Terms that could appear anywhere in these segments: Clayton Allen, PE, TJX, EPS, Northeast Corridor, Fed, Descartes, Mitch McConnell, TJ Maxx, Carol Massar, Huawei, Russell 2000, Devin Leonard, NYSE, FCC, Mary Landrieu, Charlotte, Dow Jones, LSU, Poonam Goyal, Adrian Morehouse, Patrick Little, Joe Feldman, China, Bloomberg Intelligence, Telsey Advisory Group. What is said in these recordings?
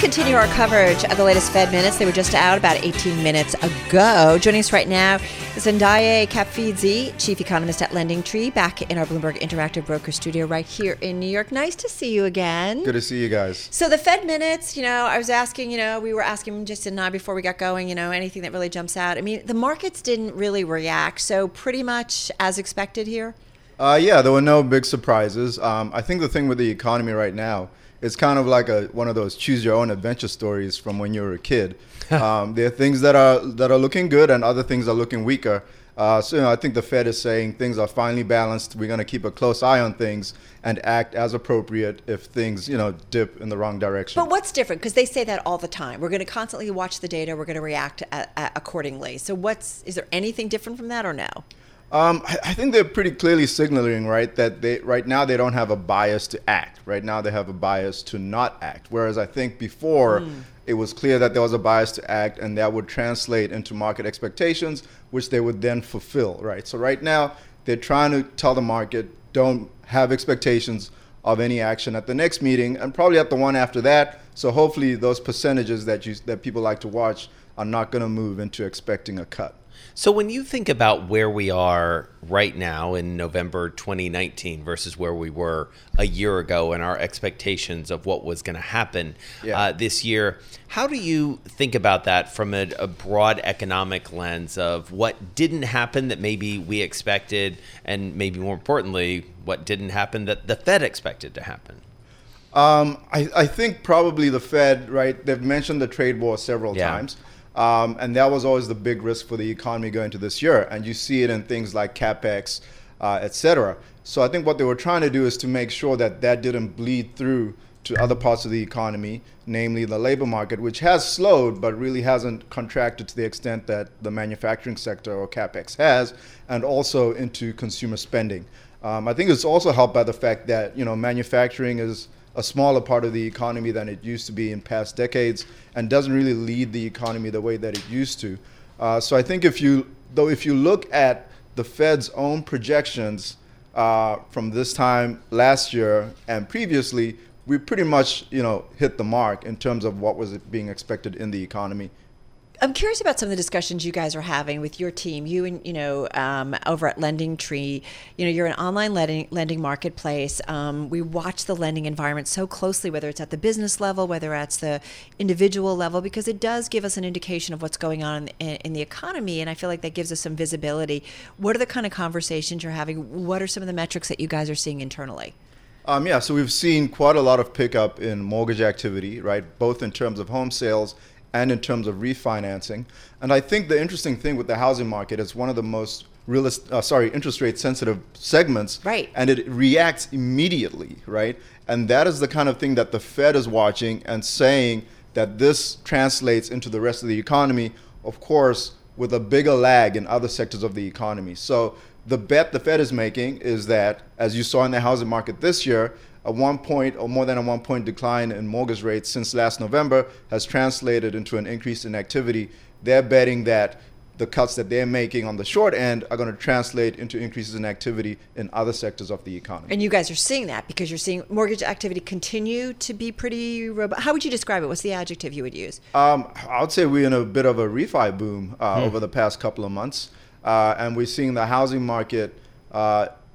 Continue our coverage of the latest Fed minutes. They were just out about 18 minutes ago. Joining us right now is Tendayi Kapfidze, chief economist at LendingTree, back in our Bloomberg Interactive Broker Studio right here in New York. Nice to see you again. Good to see you guys. So the Fed minutes, I was asking, we were asking Jason and I before we got going, anything that really jumps out. I mean, the markets didn't really react, so pretty much as expected here. Yeah, there were no big surprises. I think the thing with the economy right now. It's kind of like one of those choose your own adventure stories from when you were a kid. There are things that are looking good and other things are looking weaker. I think the Fed is saying things are finally balanced. We're going to keep a close eye on things and act as appropriate if things, dip in the wrong direction. But what's different? Because they say that all the time. We're going to constantly watch the data. We're going to react accordingly. So is there anything different from that or no? I think they're pretty clearly signaling, right, that right now they don't have a bias to act. Right now they have a bias to not act. Whereas I think before it was clear that there was a bias to act and that would translate into market expectations, which they would then fulfill, right? So right now they're trying to tell the market, don't have expectations of any action at the next meeting and probably at the one after that. So hopefully those percentages that people like to watch are not going to move into expecting a cut. So when you think about where we are right now in November 2019 versus where we were a year ago and our expectations of what was going to happen this year, how do you think about that from a broad economic lens of what didn't happen that maybe we expected and maybe more importantly, what didn't happen that the Fed expected to happen? I think probably the Fed, right, they've mentioned the trade war several times. And that was always the big risk for the economy going into this year. And you see it in things like CapEx, et cetera. So I think what they were trying to do is to make sure that didn't bleed through to other parts of the economy, namely the labor market, which has slowed but really hasn't contracted to the extent that the manufacturing sector or CapEx has, and also into consumer spending. I think it's also helped by the fact that, manufacturing is a smaller part of the economy than it used to be in past decades and doesn't really lead the economy the way that it used to. So I think if you look at the Fed's own projections from this time last year and previously, we pretty much, hit the mark in terms of what was being expected in the economy. I'm curious about some of the discussions you guys are having with your team, you and, over at LendingTree. You're an online lending marketplace. We watch the lending environment so closely, whether it's at the business level, whether it's the individual level, because it does give us an indication of what's going on in the economy. And I feel like that gives us some visibility. What are the kind of conversations you're having? What are some of the metrics that you guys are seeing internally? So we've seen quite a lot of pickup in mortgage activity, right, both in terms of home sales and in terms of refinancing. And I think the interesting thing with the housing market is one of the most interest rate sensitive segments. Right. And it reacts immediately, right? And that is the kind of thing that the Fed is watching and saying that this translates into the rest of the economy, of course, with a bigger lag in other sectors of the economy. So the bet the Fed is making is that, as you saw in the housing market this year, a 1 point or more than a 1 point decline in mortgage rates since last November has translated into an increase in activity. They're betting that the cuts that they're making on the short end are going to translate into increases in activity in other sectors of the economy. And you guys are seeing that because you're seeing mortgage activity continue to be pretty robust. How would you describe it? What's the adjective you would use? I would say we're in a bit of a refi boom over the past couple of months. And we're seeing the housing market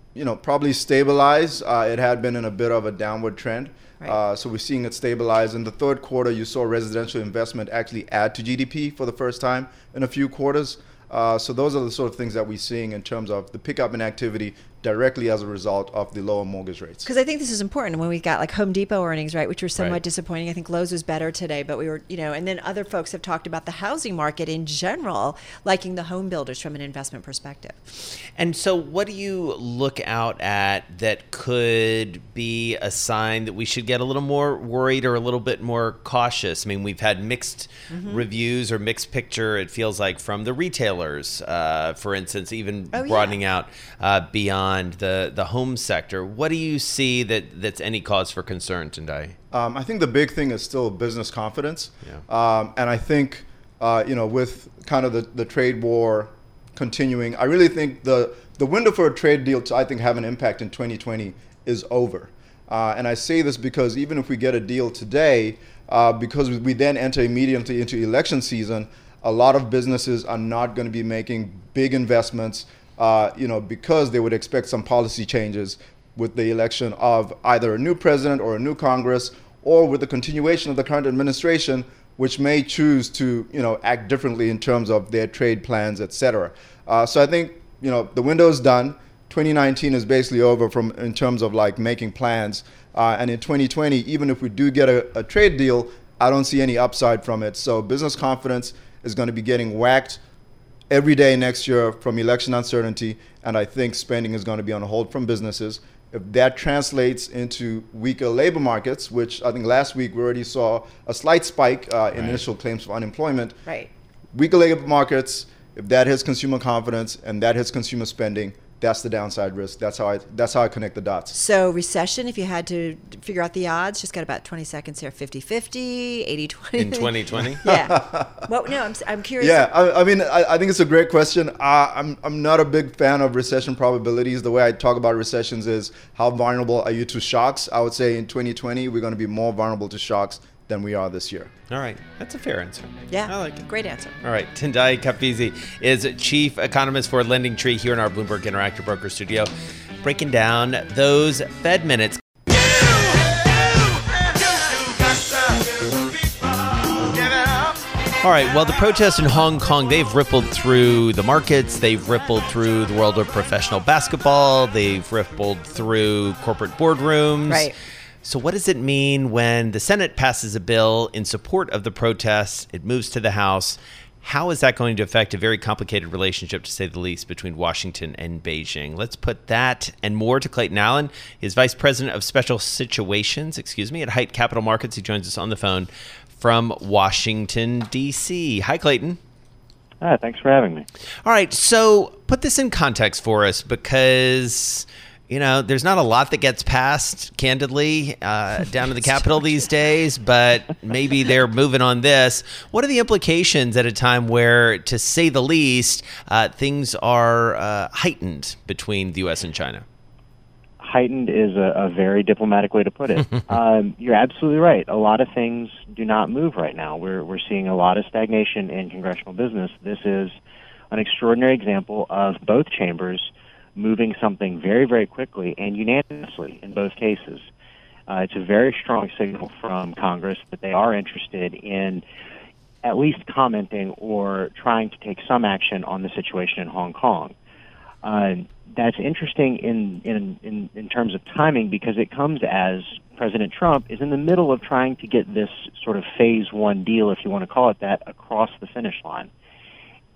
probably stabilize. It had been in a bit of a downward trend. Right. So we're seeing it stabilize. In the third quarter, you saw residential investment actually add to GDP for the first time in a few quarters. So those are the sort of things that we're seeing in terms of the pickup in activity directly as a result of the lower mortgage rates. Because I think this is important when we've got like Home Depot earnings, right, which were somewhat disappointing. I think Lowe's was better today, but we were, you know, and then other folks have talked about the housing market in general, liking the home builders from an investment perspective. And so what do you look out at that could be a sign that we should get a little more worried or a little bit more cautious? I mean, we've had mixed reviews or mixed picture, it feels like, from the retailers, for instance, even broadening out beyond the home sector. What do you see that's any cause for concern, Tendayi? I think the big thing is still business confidence. Yeah. And I think, with kind of the trade war continuing, I really think the window for a trade deal to, I think, have an impact in 2020 is over. And I say this because even if we get a deal today, because we then enter immediately into election season, a lot of businesses are not going to be making big investments because they would expect some policy changes with the election of either a new president or a new Congress, or with the continuation of the current administration, which may choose to, act differently in terms of their trade plans, et cetera. So I think, the window's done. 2019 is basically over in terms of like making plans. And in 2020, even if we do get a trade deal, I don't see any upside from it. So business confidence is going to be getting whacked every day next year from election uncertainty, and I think spending is going to be on hold from businesses. If that translates into weaker labor markets, which I think last week we already saw a slight spike in initial claims for unemployment. Right. Weaker labor markets, if that hits consumer confidence and that hits consumer spending, that's the downside risk. That's how I connect the dots. So recession, if you had to figure out the odds, just got about 20 seconds here, 50-50, 80-20. In 2020? Yeah. Well, no, I'm curious. Yeah, I mean, I think it's a great question. I'm not a big fan of recession probabilities. The way I talk about recessions is how vulnerable are you to shocks? I would say in 2020, we're going to be more vulnerable to shocks than we are this year. All right. That's a fair answer. Yeah. I like it. Great answer. All right. Tendayi Kapfidze is Chief Economist for LendingTree here in our Bloomberg Interactive Broker Studio, breaking down those Fed minutes. All right, well, the protests in Hong Kong, they've rippled through the markets. They've rippled through the world of professional basketball. They've rippled through corporate boardrooms. Right. So what does it mean when the Senate passes a bill in support of the protests? It moves to the House. How is that going to affect a very complicated relationship, to say the least, between Washington and Beijing? Let's put that and more to Clayton Allen. He's Vice President of Special Situations, at Height Capital Markets. He joins us on the phone from Washington, D.C. Hi, Clayton. Hi, thanks for having me. All right, so put this in context for us, because there's not a lot that gets passed, candidly, down to the Capitol these days, but maybe they're moving on this. What are the implications at a time where, to say the least, things are heightened between the U.S. and China? Heightened is a very diplomatic way to put it. You're absolutely right. A lot of things do not move right now. We're seeing a lot of stagnation in congressional business. This is an extraordinary example of both chambers moving something very, very quickly and unanimously in both cases. It's a very strong signal from Congress that they are interested in at least commenting or trying to take some action on the situation in Hong Kong. That's interesting in terms of timing, because it comes as President Trump is in the middle of trying to get this sort of phase one deal, if you want to call it that, across the finish line.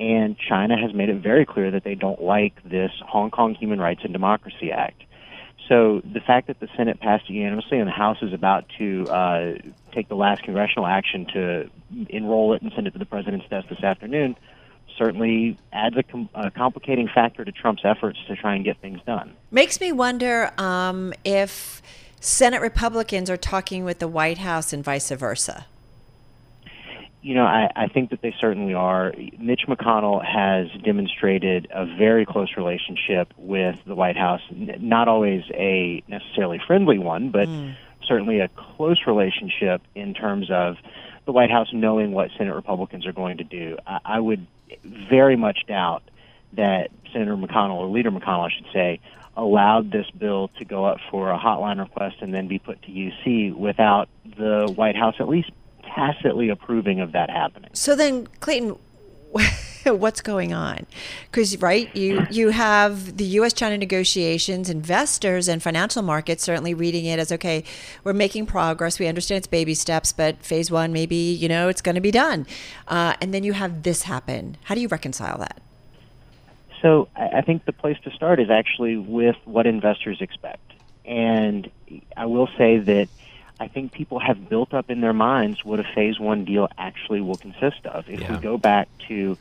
And China has made it very clear that they don't like this Hong Kong Human Rights and Democracy Act. So the fact that the Senate passed unanimously and the House is about to take the last congressional action to enroll it and send it to the president's desk this afternoon certainly adds a complicating factor to Trump's efforts to try and get things done. Makes me wonder if Senate Republicans are talking with the White House and vice versa. I think that they certainly are. Mitch McConnell has demonstrated a very close relationship with the White House, not always a necessarily friendly one, but certainly a close relationship in terms of the White House knowing what Senate Republicans are going to do. I would very much doubt that Senator McConnell, or Leader McConnell, I should say, allowed this bill to go up for a hotline request and then be put to UC without the White House at least tacitly approving of that happening. So then, Clayton, at what's going on, because you have the U.S.-China negotiations, investors and financial markets certainly reading it as, okay, we're making progress. We understand it's baby steps, but phase one, maybe, it's going to be done. And then you have this happen. How do you reconcile that? So I think the place to start is actually with what investors expect. And I will say that I think people have built up in their minds what a phase one deal actually will consist of. If we go back to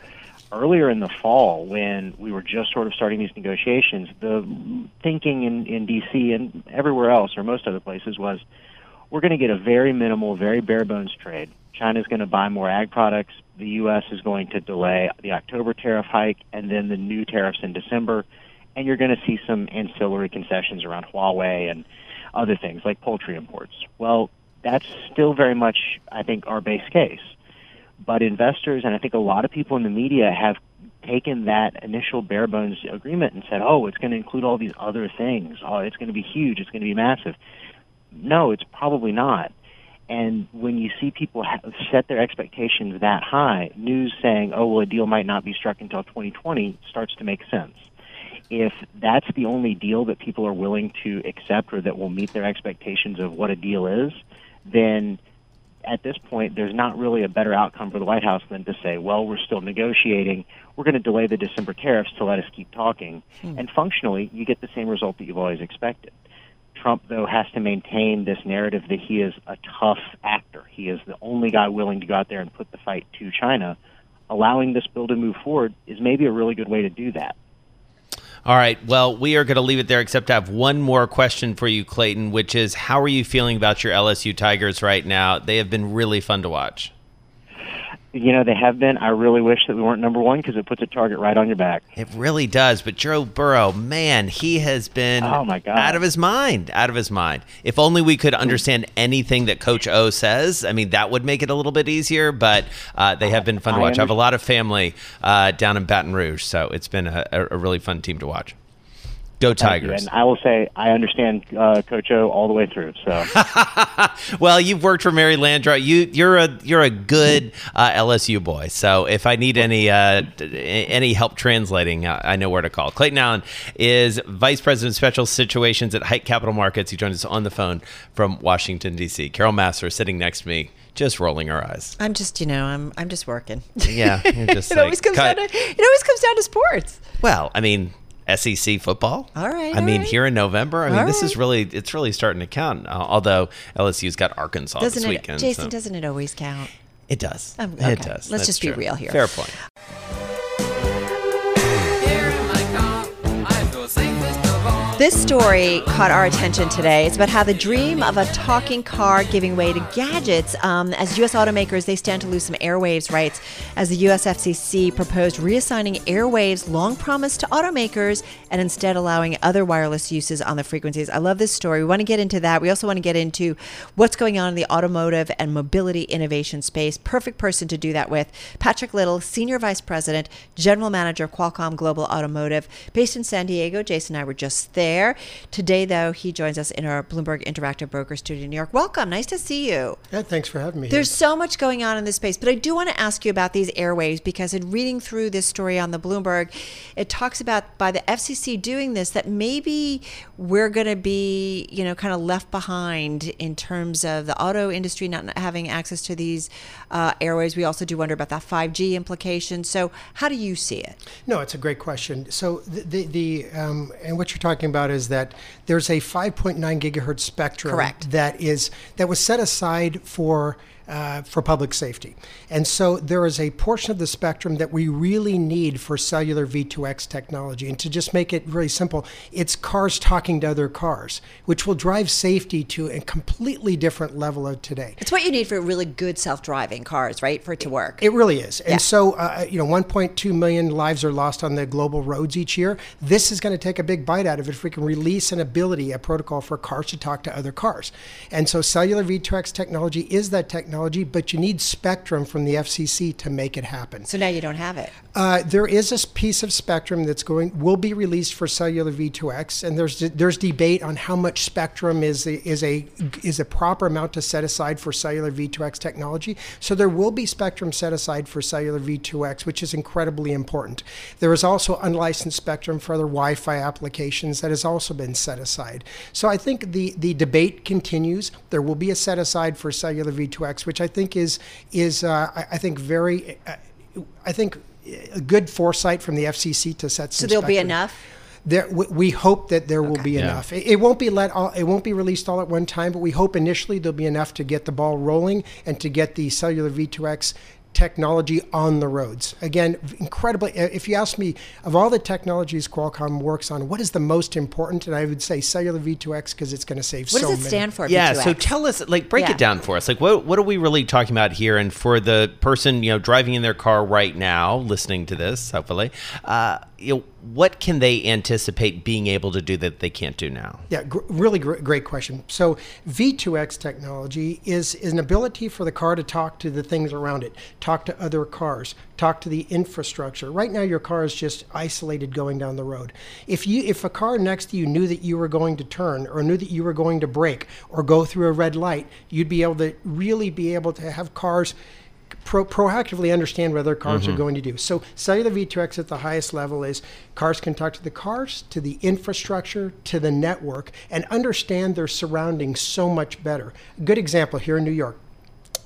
earlier in the fall when we were just sort of starting these negotiations, the thinking in D.C. and everywhere else, or most other places, was we're going to get a very minimal, very bare-bones trade. China's going to buy more ag products. The U.S. is going to delay the October tariff hike and then the new tariffs in December. And you're going to see some ancillary concessions around Huawei and other things like poultry imports. Well, that's still very much, I think, our base case. But investors, and I think a lot of people in the media, have taken that initial bare bones agreement and said, oh, it's going to include all these other things. Oh, it's going to be huge. It's going to be massive. No, it's probably not. And when you see people set their expectations that high, news saying, oh, well, a deal might not be struck until 2020 starts to make sense. If that's the only deal that people are willing to accept or that will meet their expectations of what a deal is, then at this point, there's not really a better outcome for the White House than to say, well, we're still negotiating. We're going to delay the December tariffs to let us keep talking. And functionally, you get the same result that you've always expected. Trump, though, has to maintain this narrative that he is a tough actor. He is the only guy willing to go out there and put the fight to China. Allowing this bill to move forward is maybe a really good way to do that. All right. Well, we are going to leave it there, except I have one more question for you, Clayton, which is, how are you feeling about your LSU Tigers right now? They have been really fun to watch. They have been. I really wish that we weren't number one, because it puts a target right on your back. It really does. But Joe Burrow, man, he has been out of his mind. If only we could understand anything that Coach O says. I mean, that would make it a little bit easier, but they have been fun to watch. I have a lot of family down in Baton Rouge, so it's been a really fun team to watch. Go Tigers. And I will say, I understand Coach O all the way through. So, well, you've worked for Mary Landrieu. You're a good LSU boy. So if I need any help translating, I know where to call. Clayton Allen is Vice President of Special Situations at Height Capital Markets. He joined us on the phone from Washington, D.C. Carol Massar sitting next to me, just rolling her eyes. I'm just, I'm just working. Yeah, you're just it always comes down to sports. Well, I mean, SEC football. All right. I mean, here in November. I mean, this is really starting to count. Although LSU's got Arkansas this weekend. Jason, doesn't it always count? It does. Okay. It does. Let's just be real here. Fair point. This story caught our attention today. It's about how the dream of a talking car giving way to gadgets. As U.S. automakers, they stand to lose some airwaves rights as the U.S. FCC proposed reassigning airwaves long promised to automakers and instead allowing other wireless uses on the frequencies. I love this story. We want to get into that. We also want to get into what's going on in the automotive and mobility innovation space. Perfect person to do that with. Patrick Little, Senior Vice President, General Manager of Qualcomm Global Automotive, based in San Diego. Jason and I were just there. Today, though, he joins us in our Bloomberg Interactive Broker Studio in New York. Welcome. Nice to see you. Yeah, thanks for having me. There's so much going on in this space, but I do want to ask you about these airwaves, because in reading through this story on the Bloomberg, it talks about, by the FCC doing this, that maybe we're going to be, kind of left behind in terms of the auto industry not having access to these airwaves. We also do wonder about that 5G implication. So how do you see it? No, it's a great question. So and what you're talking about is that there's a 5.9 gigahertz spectrum that was set aside for public safety. And so there is a portion of the spectrum that we really need for cellular V2X technology. And to just make it really simple, it's cars talking to other cars, which will drive safety to a completely different level of today. It's what you need for really good self-driving cars, right, for it to work. It really is. And so, 1.2 million lives are lost on the global roads each year. This is going to take a big bite out of it if we can release a protocol for cars to talk to other cars. And so cellular V2X technology is that technology technology, but you need spectrum from the FCC to make it happen. So now you don't have it. There is a piece of spectrum that's will be released for cellular V2X, and there's debate on how much spectrum is a proper amount to set aside for cellular V2X technology. So there will be spectrum set aside for cellular V2X, which is incredibly important. There is also unlicensed spectrum for other Wi-Fi applications that has also been set aside. So I think the debate continues. There will be a set aside for cellular V2X, which I think is a good foresight from the FCC to set some. So there'll be enough? We hope that there will be enough. It won't be it won't be released all at one time, but we hope initially there'll be enough to get the ball rolling and to get the cellular V2X technology on the roads. Again, incredibly, if you ask me, of all the technologies Qualcomm works on, what is the most important? And I would say cellular V2X, because it's going to save so many. What does it stand for, V2X? Yeah, so tell us, break it down for us. What are we really talking about here? And for the person, driving in their car right now, listening to this, hopefully, what can they anticipate being able to do that they can't do now? Yeah, really great question. So V2X technology is an ability for the car to talk to the things around it, talk to other cars, talk to the infrastructure. Right now, your car is just isolated going down the road. If a car next to you knew that you were going to turn or knew that you were going to brake or go through a red light, you'd be able to have cars proactively understand what other cars are going to do. So cellular V2X at the highest level is cars can talk to the cars, to the infrastructure, to the network, and understand their surroundings so much better. A good example here in New York.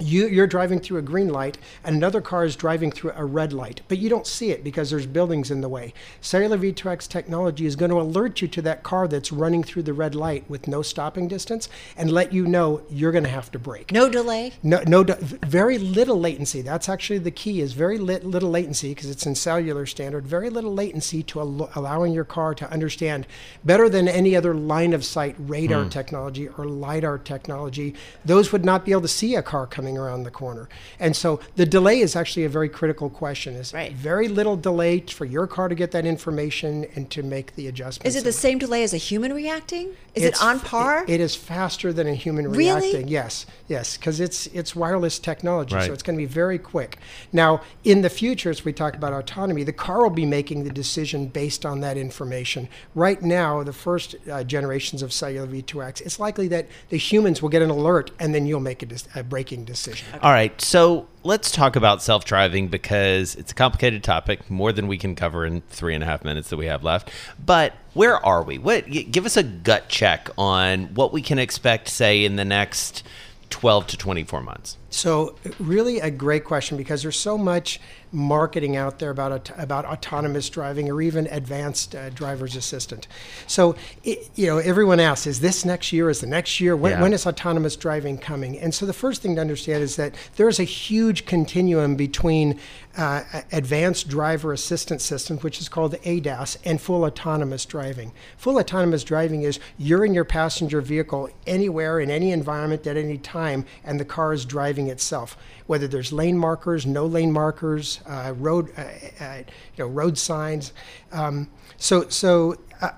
You're driving through a green light, and another car is driving through a red light, but you don't see it because there's buildings in the way. Cellular V2X technology is going to alert you to that car that's running through the red light with no stopping distance and let you know you're going to have to brake. No delay? No, very little latency. That's actually the key, is very little latency, because it's in cellular standard, very little latency to allowing your car to understand better than any other line of sight radar technology or LiDAR technology. Those would not be able to see a car coming around the corner. And so the delay is actually a very critical question, is very little delay for your car to get that information and to make the adjustments. Is it the same delay as a human reacting? Is it on par? It is faster than a human reacting. Yes, because it's wireless technology, so it's going to be very quick. Now, in the future, as we talk about autonomy, the car will be making the decision based on that information. Right now, the first generations of cellular V2X, it's likely that the humans will get an alert and then you'll make a braking decision. Okay. All right, so let's talk about self-driving, because it's a complicated topic, more than we can cover in 3.5 minutes that we have left. But where are we? Give us a gut check on what we can expect, say, in the next 12 to 24 months. So really a great question, because there's so much marketing out there about autonomous driving or even advanced driver's assistant. So, everyone asks, is this next year? Is the next year? When is autonomous driving coming? And so the first thing to understand is that there's a huge continuum between advanced driver assistance systems, which is called ADAS, and full autonomous driving. Full autonomous driving is you're in your passenger vehicle anywhere, in any environment, at any time, and the car is driving itself, whether there's lane markers, no lane markers, road signs.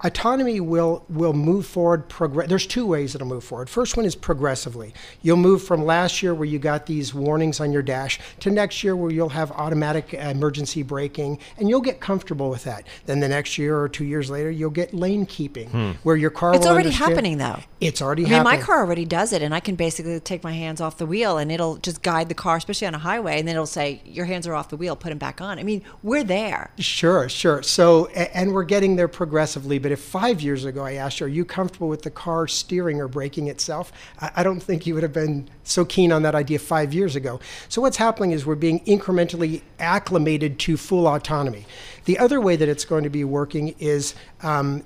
Autonomy will move forward. There's two ways it'll move forward. First one is progressively. You'll move from last year where you got these warnings on your dash to next year where you'll have automatic emergency braking, and you'll get comfortable with that. Then the next year or 2 years later, you'll get lane keeping where your car will understand. It's already happening. I mean, my car already does it, and I can basically take my hands off the wheel, and it'll just guide the car, especially on a highway, and then it'll say, your hands are off the wheel, put them back on. I mean, we're there. Sure. So, and we're getting there progressively. But if 5 years ago I asked you, are you comfortable with the car steering or braking itself? I don't think you would have been so keen on that idea 5 years ago. So what's happening is we're being incrementally acclimated to full autonomy. The other way that it's going to be working is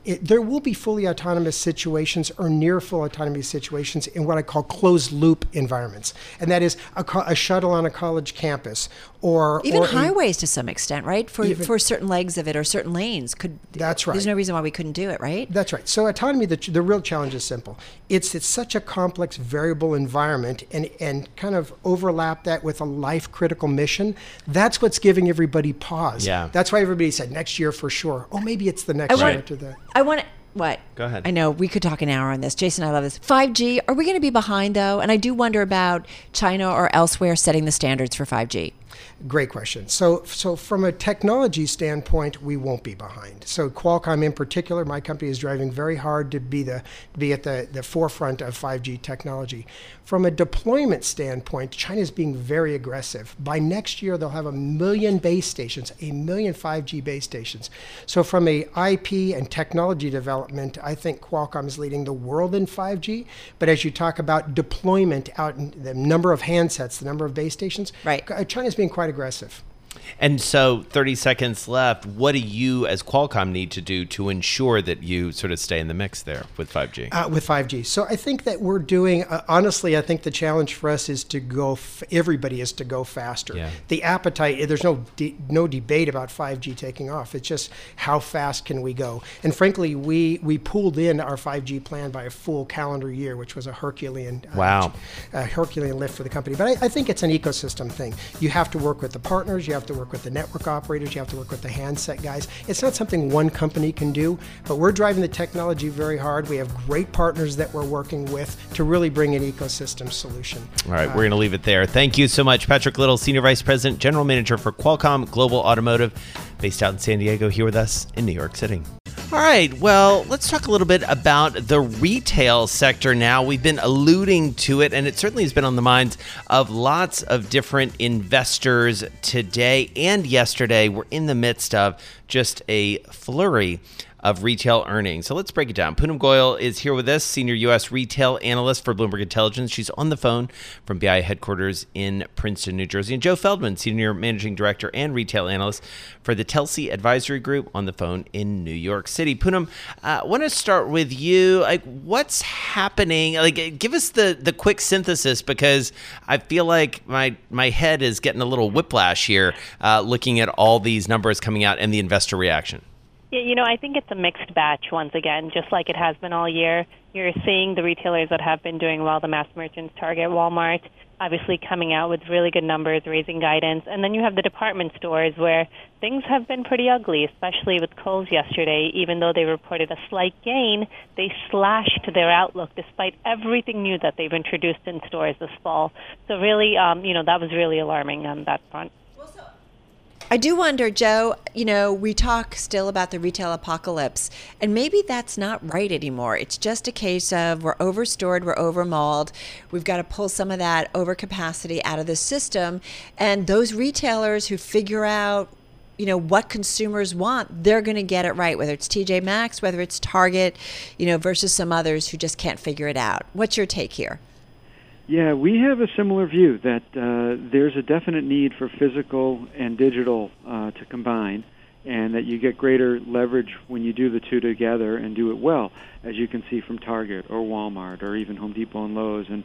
there will be fully autonomous situations or near full autonomy situations in what I call closed loop environments. And that is a shuttle on a college campus or highways to some extent, right? For certain legs of it or certain lanes. That's right. There's no reason why we couldn't do it, right? That's right. So autonomy, the real challenge is simple. It's such a complex variable environment and kind of overlap that with a life-critical mission. That's what's giving everybody pause. Yeah. That's why everybody said next year for sure. Oh, maybe it's the next year after that. I want to What? Go ahead. I know we could talk an hour on this. Jason, I love this. 5G, are we going to be behind though? And I do wonder about China or elsewhere setting the standards for 5G. Great question. So from a technology standpoint, we won't be behind. So Qualcomm in particular, my company is driving very hard to be at the forefront of 5G technology. From a deployment standpoint, China's being very aggressive. By next year, they'll have 1 million base stations, 1 million 5G base stations. So from a IP and technology development, I think Qualcomm is leading the world in 5G. But as you talk about deployment out in the number of handsets, the number of base stations, right. China's being quite aggressive. And so 30 seconds left. What do you as Qualcomm need to do to ensure that you sort of stay in the mix there with 5G? So I think that we're doing, honestly, I think the challenge for us is to go, everybody is to go faster. Yeah. The appetite, there's no debate about 5G taking off. It's just how fast can we go? And frankly, we pulled in our 5G plan by a full calendar year, which was a Herculean lift for the company. But I think it's an ecosystem thing. You have to work with the partners. You have to work with the network operators. You have to work with the handset guys. It's not something one company can do, but we're driving the technology very hard. We have great partners that we're working with to really bring an ecosystem solution. All right, we're going to leave it there. Thank you so much. Patrick Little, Senior Vice President, General Manager for Qualcomm Global Automotive, based out in San Diego, here with us in New York City. All right, well, let's talk a little bit about the retail sector now. We've been alluding to it, and it certainly has been on the minds of lots of different investors today and yesterday. We're in the midst of just a flurry of retail earnings. So let's break it down. Poonam Goyal is here with us, Senior U.S. Retail Analyst for Bloomberg Intelligence. She's on the phone from BI headquarters in Princeton, New Jersey. And Joe Feldman, Senior Managing Director and Retail Analyst for the Telsey Advisory Group on the phone in New York City. Poonam, I want to start with you. Like, what's happening? Like, give us the quick synthesis, because I feel like my head is getting a little whiplash here looking at all these numbers coming out and the investor reaction. Yeah, you know, I think it's a mixed batch once again, just like it has been all year. You're seeing the retailers that have been doing well, the mass merchants, Target, Walmart, obviously coming out with really good numbers, raising guidance. And then you have the department stores where things have been pretty ugly, especially with Kohl's yesterday. Even though they reported a slight gain, they slashed their outlook despite everything new that they've introduced in stores this fall. So really, that was really alarming on that front. I do wonder, Joe, we talk still about the retail apocalypse, and maybe that's not right anymore. It's just a case of we're overstored, we're overmalled. We've got to pull some of that overcapacity out of the system. And those retailers who figure out, what consumers want, they're going to get it right, whether it's TJ Maxx, whether it's Target, versus some others who just can't figure it out. What's your take here? Yeah, we have a similar view that there's a definite need for physical and digital to combine, and that you get greater leverage when you do the two together and do it well, as you can see from Target or Walmart or even Home Depot and Lowe's. And,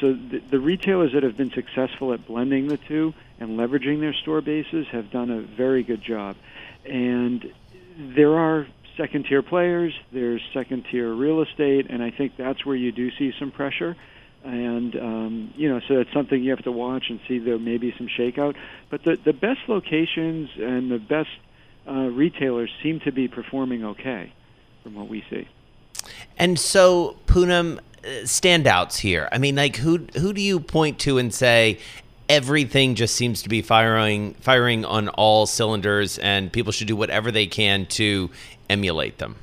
so the retailers that have been successful at blending the two and leveraging their store bases have done a very good job. And there are second-tier players, there's second-tier real estate, and I think that's where you do see some pressure. And, so it's something you have to watch and see there may be some shakeout. But the best locations and the best retailers seem to be performing okay from what we see. And so, Poonam, standouts here. I mean, like, who do you point to and say everything just seems to be firing on all cylinders and people should do whatever they can to emulate them?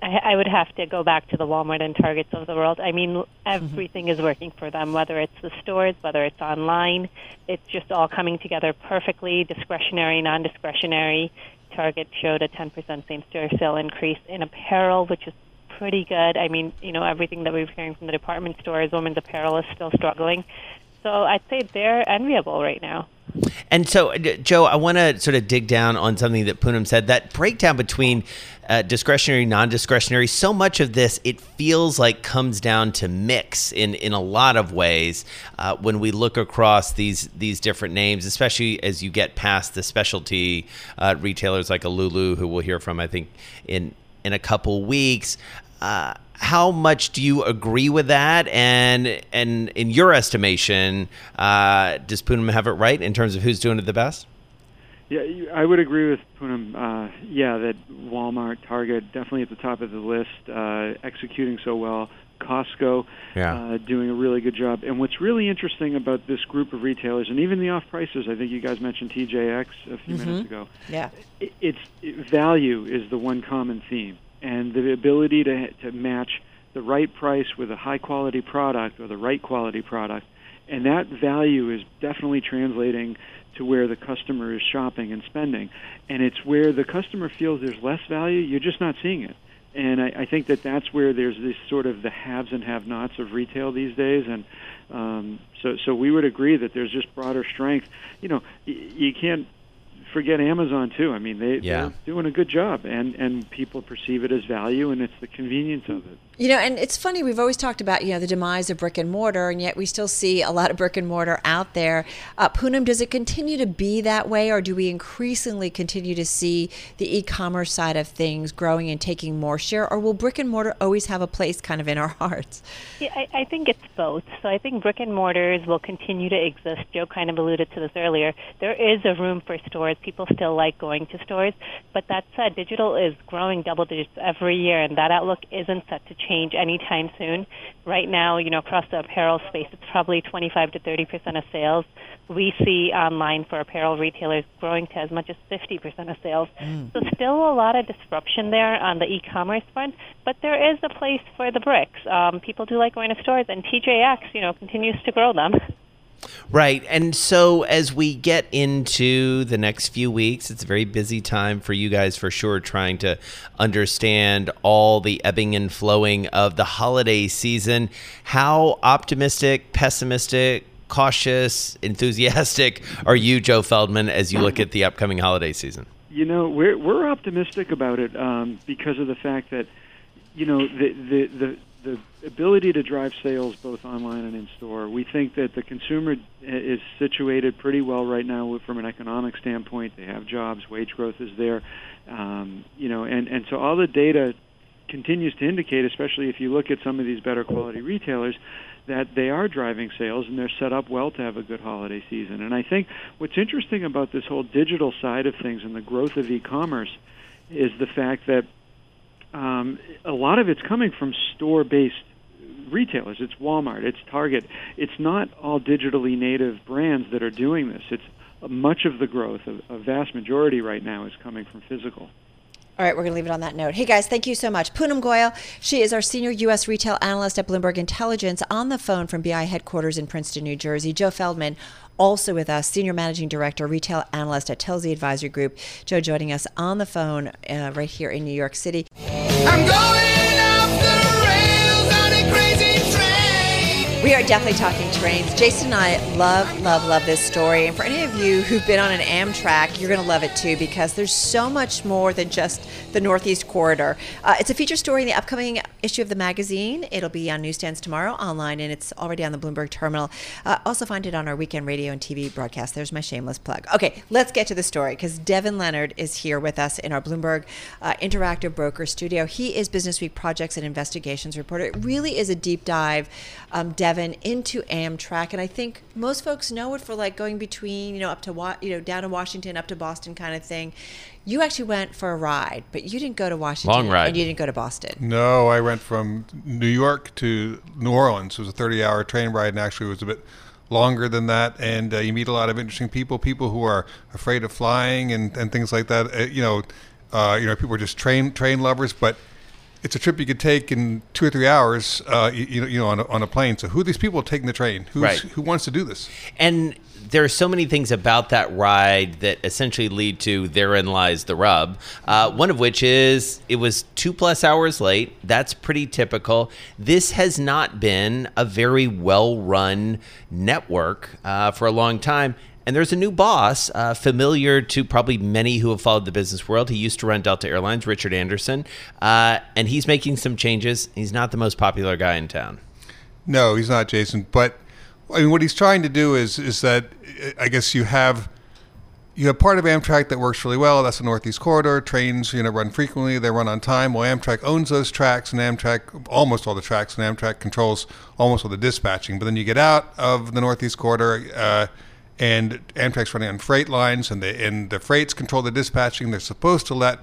I would have to go back to the Walmart and Targets of the world. I mean, everything is working for them, whether it's the stores, whether it's online. It's just all coming together perfectly, discretionary, non-discretionary. Target showed a 10% same-store sale increase in apparel, which is pretty good. I mean, everything that we're hearing from the department stores, women's apparel is still struggling. So I'd say they're enviable right now. And so, Joe, I want to sort of dig down on something that Poonam said, that breakdown between discretionary, non-discretionary. So much of this, it feels like, comes down to mix in a lot of ways when we look across these different names, especially as you get past the specialty retailers like a Lulu, who we'll hear from, I think, in a couple weeks. How much do you agree with that? And in your estimation, does Poonam have it right in terms of who's doing it the best? Yeah, I would agree with Poonam, that Walmart, Target, definitely at the top of the list, executing so well. Costco, doing a really good job. And what's really interesting about this group of retailers, and even the off-prices, I think you guys mentioned TJX a few minutes ago. Yeah, value is the one common theme. And the ability to match the right price with a high-quality product or the right quality product, and that value is definitely translating to where the customer is shopping and spending. And it's where the customer feels there's less value, you're just not seeing it. And I think that that's where there's this sort of the haves and have-nots of retail these days. And so we would agree that there's just broader strength. You know, you can't forget Amazon, too. I mean, they're doing a good job, and people perceive it as value, and it's the convenience of it. You know, and it's funny, we've always talked about, the demise of brick and mortar, and yet we still see a lot of brick and mortar out there. Poonam, does it continue to be that way, or do we increasingly continue to see the e-commerce side of things growing and taking more share, or will brick and mortar always have a place kind of in our hearts? Yeah, I think it's both. So I think brick and mortars will continue to exist. Joe kind of alluded to this earlier. There is a room for stores. People still like going to stores. But that said, digital is growing double digits every year, and that outlook isn't set to change anytime soon. Right now, across the apparel space, it's probably 25 to 30% of sales. We see online for apparel retailers growing to as much as 50% of sales. So still a lot of disruption there on the e-commerce front, but there is a place for the bricks. People do like going to stores, and TJX, continues to grow them. Right. And so as we get into the next few weeks, it's a very busy time for you guys for sure, trying to understand all the ebbing and flowing of the holiday season. How optimistic, pessimistic, cautious, enthusiastic are you, Joe Feldman, as you look at the upcoming holiday season? We're optimistic about it because of the fact that, the ability to drive sales both online and in store. We think that the consumer is situated pretty well right now from an economic standpoint. They have jobs, wage growth is there, and so all the data continues to indicate, especially if you look at some of these better quality retailers, that they are driving sales and they're set up well to have a good holiday season. And I think what's interesting about this whole digital side of things and the growth of e-commerce is the fact that a lot of it's coming from store-based retailers. It's Walmart, it's Target. It's not all digitally native brands that are doing this. It's much of the growth, a vast majority right now is coming from physical. All right, we're going to leave it on that note. Hey, guys, thank you so much. Poonam Goyal, she is our senior U.S. retail analyst at Bloomberg Intelligence, on the phone from BI headquarters in Princeton, New Jersey. Joe Feldman, also with us, senior managing director, retail analyst at Telsey Advisory Group. Joe joining us on the phone right here in New York City. I'm going off the rails on a crazy train. We are definitely talking trains. Jason and I love this story. And for any of you who've been on an Amtrak, you're going to love it too, because there's so much more than just the Northeast Corridor. It's a feature story in the upcoming issue of the magazine. It'll be on newsstands tomorrow, online, and it's already on the Bloomberg terminal. Also find it on our weekend radio and TV broadcast. There's my shameless plug. Okay, let's get to the story, because Devin Leonard is here with us in our Bloomberg Interactive Broker Studio. He is Businessweek Projects and Investigations reporter. It really is a deep dive, Devin, into Amtrak, and I think most folks know it for like going between, up to, down to Washington, up to Boston kind of thing. You actually went for a ride, but you didn't go to Washington. Long ride. And you didn't go to Boston. No, I went from New York to New Orleans. It was a 30-hour train ride, and actually it was a bit longer than that. And you meet a lot of interesting people who are afraid of flying and things like that. People are just train lovers, but it's a trip you could take in 2 or 3 hours, on a plane. So who are these people taking the train? Who wants to do this? And there are so many things about that ride that essentially lead to therein lies the rub. One of which is it was 2+ hours late. That's pretty typical. This has not been a very well-run network for a long time. And there's a new boss, familiar to probably many who have followed the business world. He used to run Delta Airlines, Richard Anderson, and he's making some changes. He's not the most popular guy in town. No, he's not, Jason. But I mean, what he's trying to do is that I guess you have part of Amtrak that works really well. That's the Northeast Corridor. Trains, run frequently. They run on time. Well, Amtrak owns those tracks, and Amtrak controls almost all the dispatching. But then you get out of the Northeast Corridor and Amtrak's running on freight lines, and the freights control the dispatching. They're supposed to let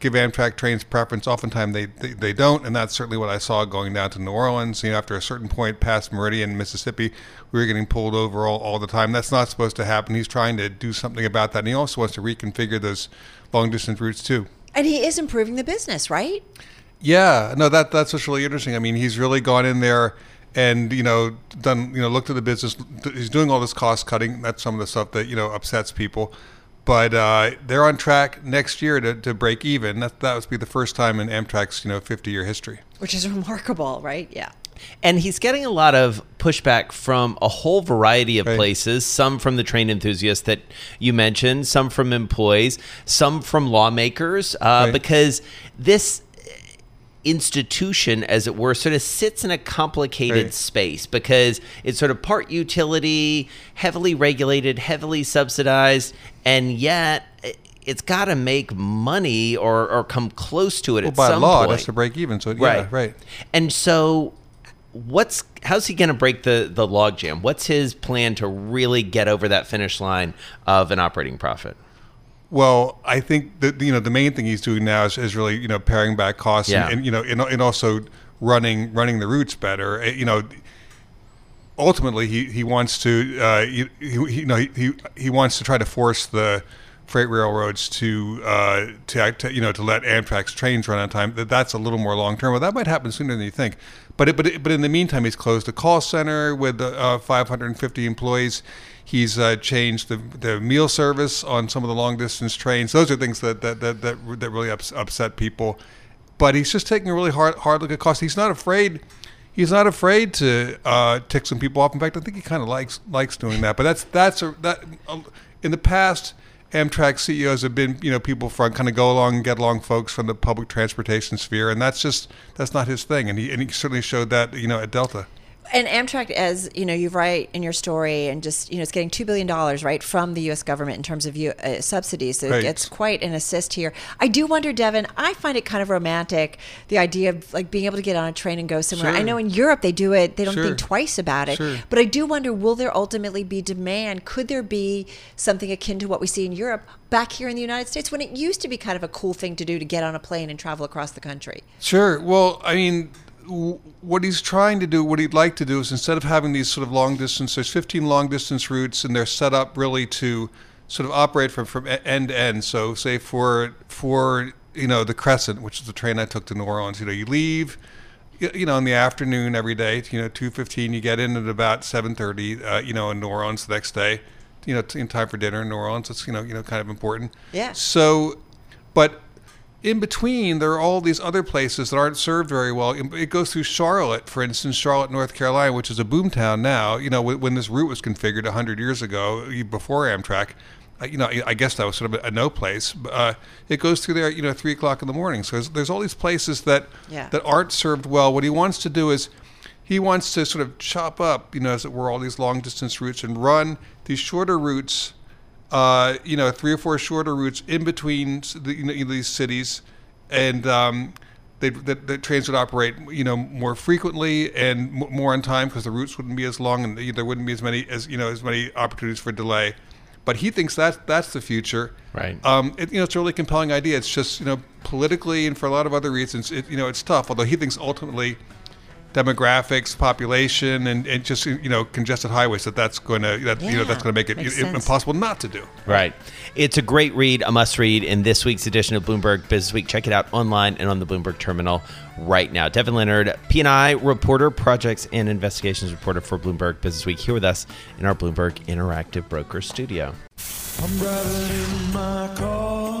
give Amtrak trains preference. Oftentimes they don't, and that's certainly what I saw going down to New Orleans. You know, after a certain point past Meridian, Mississippi, we were getting pulled over all the time. That's not supposed to happen. He's trying to do something about that, and he also wants to reconfigure those long-distance routes too. And he is improving the business, right? Yeah. No, that's what's really interesting. I mean, he's really gone in there and, you know, done, you know, looked at the business. He's doing all this cost cutting. That's some of the stuff that, you know, upsets people. But they're on track next year to break even. That would be the first time in Amtrak's, you know, 50-year history. Which is remarkable, right? Yeah. And he's getting a lot of pushback from a whole variety of places, some from the train enthusiasts that you mentioned, some from employees, some from lawmakers, because this institution, as it were, sort of sits in a complicated space, because it's sort of part utility, heavily regulated, heavily subsidized, and yet it's got to make money or come close to it at some point. By law, it has to break even. So right. And so how's he going to break the log jam? What's his plan to really get over that finish line of an operating profit? Well, I think that, you know, the main thing he's doing now is really, you know, paring back costs and you know, and also running the routes better. You know, ultimately he wants to he wants to try to force the freight railroads to let Amtrak's trains run on time. That's a little more long term. Well, that might happen sooner than you think. But in the meantime, he's closed a call center with 550 employees. He's changed the meal service on some of the long distance trains. Those are things that really upset people. But he's just taking a really hard look at cost. He's not afraid. He's not afraid to tick some people off. In fact, I think he kind of likes doing that. But that's in the past, Amtrak CEOs have been, you know, people from kind of go along and get along folks from the public transportation sphere, and that's not his thing. And he certainly showed that, you know, at Delta. And Amtrak, as you know, you write in your story, and just, you know, it's getting $2 billion, right, from the U.S. government in terms of subsidies. So it's quite an assist here. I do wonder, Devin, I find it kind of romantic, the idea of like being able to get on a train and go somewhere. Sure. I know in Europe they do it. They don't think twice about it. Sure. But I do wonder, will there ultimately be demand? Could there be something akin to what we see in Europe back here in the United States, when it used to be kind of a cool thing to do, to get on a plane and travel across the country? Sure. Well, I mean, what he's trying to do, what he'd like to do, is instead of having these sort of long distance, there's 15 long distance routes, and they're set up really to sort of operate from end to end. So say for you know, the Crescent, which is the train I took to New Orleans, you know, you leave, you know, in the afternoon every day, you know, 2:15, you get in at about 7:30, you know, in New Orleans the next day, you know, in time for dinner in New Orleans. It's, you know, kind of important. Yeah. So, but in between, there are all these other places that aren't served very well. It goes through Charlotte, for instance, Charlotte, North Carolina, which is a boomtown now. You know, when this route was configured 100 years ago, before Amtrak, you know, I guess that was sort of a no place. It goes through there, you know, 3 o'clock in the morning. So there's all these places that aren't served well. What he wants to do is he wants to sort of chop up, you know, as it were, all these long-distance routes and run these shorter routes, you know, 3 or 4 shorter routes in between these cities, and the trains would operate, you know, more frequently and more on time, because the routes wouldn't be as long, and there wouldn't be as many opportunities for delay. But he thinks that's the future. Right. You know, it's a really compelling idea. It's just, you know, politically and for a lot of other reasons, you know, it's tough. Although he thinks ultimately, demographics, population, and just, you know, congested highways, that's going to make it impossible not to do. Right. It's a great read, a must read in this week's edition of Bloomberg Businessweek. Check it out online and on the Bloomberg terminal right now. Devin Leonard, P&I reporter, projects and investigations reporter for Bloomberg Businessweek, here with us in our Bloomberg Interactive Broker Studio. I'm driving in my car.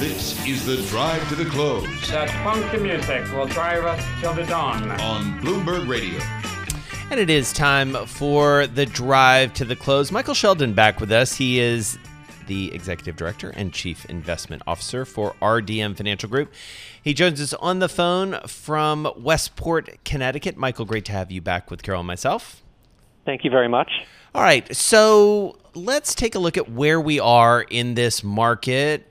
This is the drive to the close. That funky music will drive us till the dawn. On Bloomberg Radio. And it is time for the drive to the close. Michael Sheldon back with us. He is the Executive Director and Chief Investment Officer for RDM Financial Group. He joins us on the phone from Westport, Connecticut. Michael, great to have you back with Carol and myself. Thank you very much. All right, so let's take a look at where we are in this market.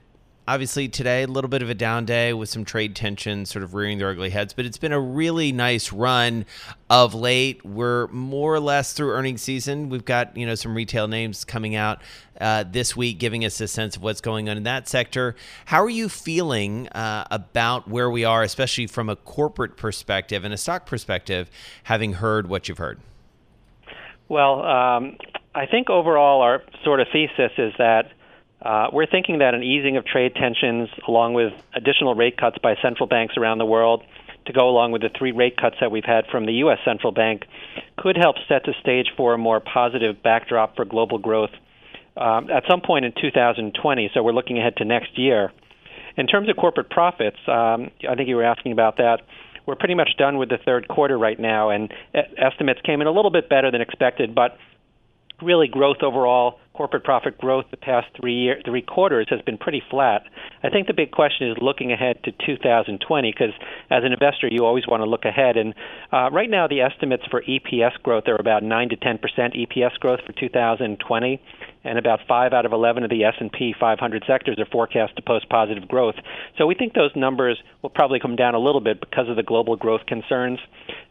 Obviously today, a little bit of a down day with some trade tensions sort of rearing their ugly heads, but it's been a really nice run of late. We're more or less through earnings season. We've got, you know, some retail names coming out this week, giving us a sense of what's going on in that sector. How are you feeling about where we are, especially from a corporate perspective and a stock perspective, having heard what you've heard? Well, I think overall our sort of thesis is that we're thinking that an easing of trade tensions along with additional rate cuts by central banks around the world to go along with the 3 rate cuts that we've had from the U.S. Central Bank could help set the stage for a more positive backdrop for global growth at some point in 2020. So we're looking ahead to next year. In terms of corporate profits, I think you were asking about that. We're pretty much done with the third quarter right now, and estimates came in a little bit better than expected, but really growth overall, corporate profit growth the past three quarters has been pretty flat. I think the big question is looking ahead to 2020, because as an investor, you always want to look ahead. And right now, the estimates for EPS growth are about 9 to 10% EPS growth for 2020, and about 5 out of 11 of the S&P 500 sectors are forecast to post positive growth. So we think those numbers will probably come down a little bit because of the global growth concerns.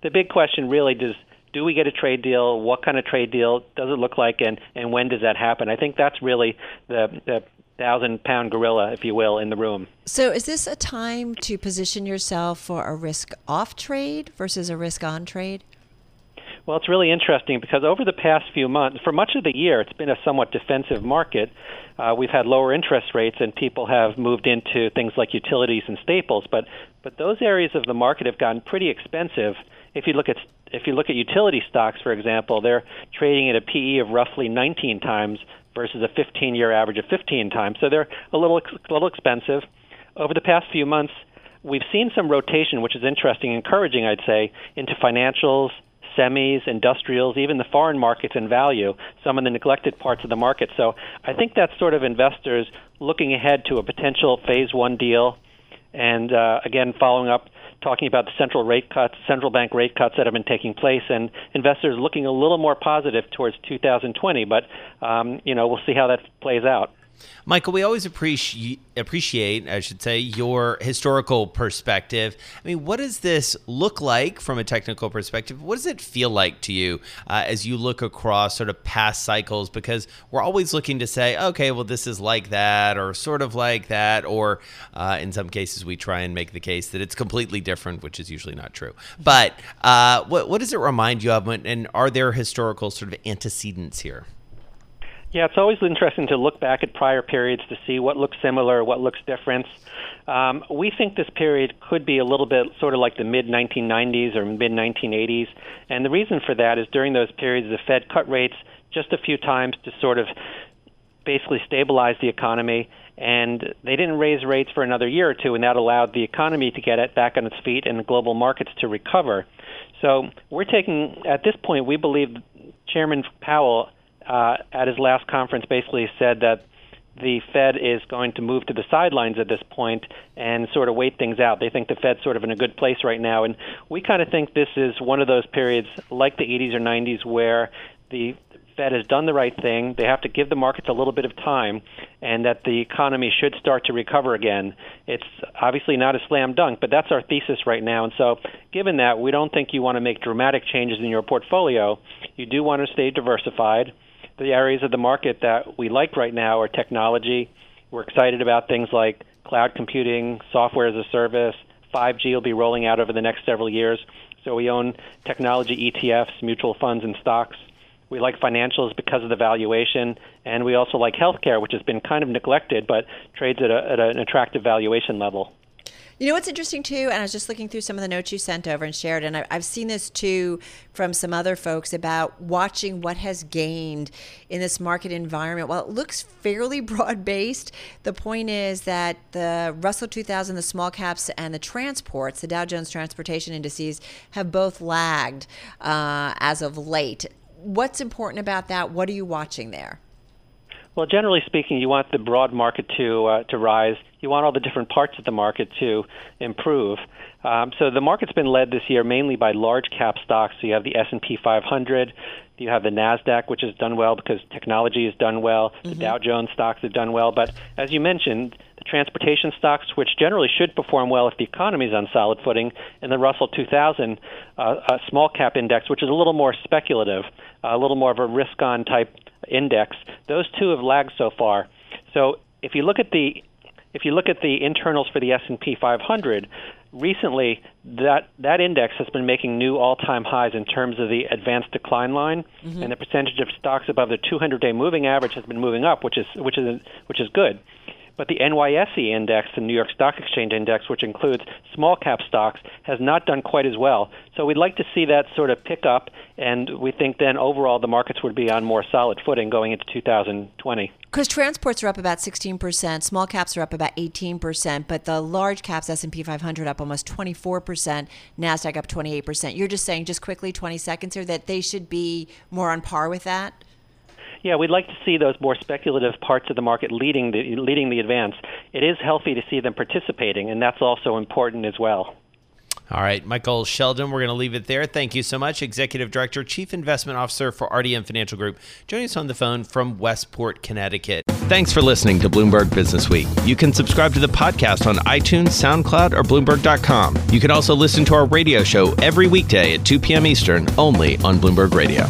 The big question really is, do we get a trade deal? What kind of trade deal does it look like, and when does that happen? I think that's really the 1,000-pound gorilla, if you will, in the room. So is this a time to position yourself for a risk-off trade versus a risk-on trade? Well, it's really interesting because over the past few months, for much of the year, it's been a somewhat defensive market. We've had lower interest rates, and people have moved into things like utilities and staples. But those areas of the market have gotten pretty expensive. If you look at utility stocks, for example, they're trading at a PE of roughly 19 times versus a 15-year average of 15 times. So they're a little expensive. Over the past few months, we've seen some rotation, which is interesting, encouraging, I'd say, into financials, semis, industrials, even the foreign markets and value, some of the neglected parts of the market. So I think that's sort of investors looking ahead to a potential phase one deal. And again, following up, talking about the central bank rate cuts that have been taking place, and investors looking a little more positive towards 2020. But, we'll see how that plays out. Michael, we always appreciate your historical perspective. I mean, what does this look like from a technical perspective? What does it feel like to you as you look across sort of past cycles? Because we're always looking to say, okay, well, this is like that or sort of like that, or in some cases we try and make the case that it's completely different, which is usually not true. But what does it remind you of, and are there historical sort of antecedents here? Yeah, it's always interesting to look back at prior periods to see what looks similar, what looks different. We think this period could be a little bit sort of like the mid-1990s or mid-1980s. And the reason for that is during those periods, the Fed cut rates just a few times to sort of basically stabilize the economy. And they didn't raise rates for another year or two, and that allowed the economy to get it back on its feet and the global markets to recover. So we're taking, at this point, we believe Chairman Powell at his last conference basically said that the Fed is going to move to the sidelines at this point and sort of wait things out. They think the Fed's sort of in a good place right now. And we kind of think this is one of those periods like the 80s or 90s where the Fed has done the right thing. They have to give the markets a little bit of time, and that the economy should start to recover again. It's obviously not a slam dunk, but that's our thesis right now. And so given that, we don't think you want to make dramatic changes in your portfolio. You do want to stay diversified. The areas of the market that we like right now are technology. We're excited about things like cloud computing, software as a service. 5G will be rolling out over the next several years. So we own technology ETFs, mutual funds, and stocks. We like financials because of the valuation, and we also like healthcare, which has been kind of neglected but trades at an attractive valuation level. You know what's interesting, too, and I was just looking through some of the notes you sent over and shared, and I've seen this, too, from some other folks about watching what has gained in this market environment. While it looks fairly broad-based, the point is that the Russell 2000, the small caps, and the transports, the Dow Jones transportation indices, have both lagged as of late. What's important about that? What are you watching there? Well, generally speaking, you want the broad market to rise. You want all the different parts of the market to improve. So the market's been led this year mainly by large cap stocks. So you have the S&P 500, you have the NASDAQ, which has done well because technology has done well. Mm-hmm. The Dow Jones stocks have done well. But as you mentioned, the transportation stocks, which generally should perform well if the economy is on solid footing, and the Russell 2000 a small cap index, which is a little more speculative, a little more of a risk-on type index, those two have lagged so far. So if you look at the internals for the S&P 500, recently that index has been making new all-time highs in terms of the advanced decline line, mm-hmm. and the percentage of stocks above the 200-day moving average has been moving up, which is good. But the NYSE index, the New York Stock Exchange index, which includes small cap stocks, has not done quite as well. So we'd like to see that sort of pick up, and we think then overall the markets would be on more solid footing going into 2020. Because transports are up about 16%, small caps are up about 18%, but the large caps, S&P 500 up almost 24%, NASDAQ up 28%. You're just saying, just quickly, 20 seconds here, that they should be more on par with that? Yeah, we'd like to see those more speculative parts of the market leading the advance. It is healthy to see them participating, and that's also important as well. All right, Michael Sheldon, we're going to leave it there. Thank you so much, Executive Director, Chief Investment Officer for RDM Financial Group, joining us on the phone from Westport, Connecticut. Thanks for listening to Bloomberg Business Week. You can subscribe to the podcast on iTunes, SoundCloud, or Bloomberg.com. You can also listen to our radio show every weekday at 2 p.m. Eastern, only on Bloomberg Radio.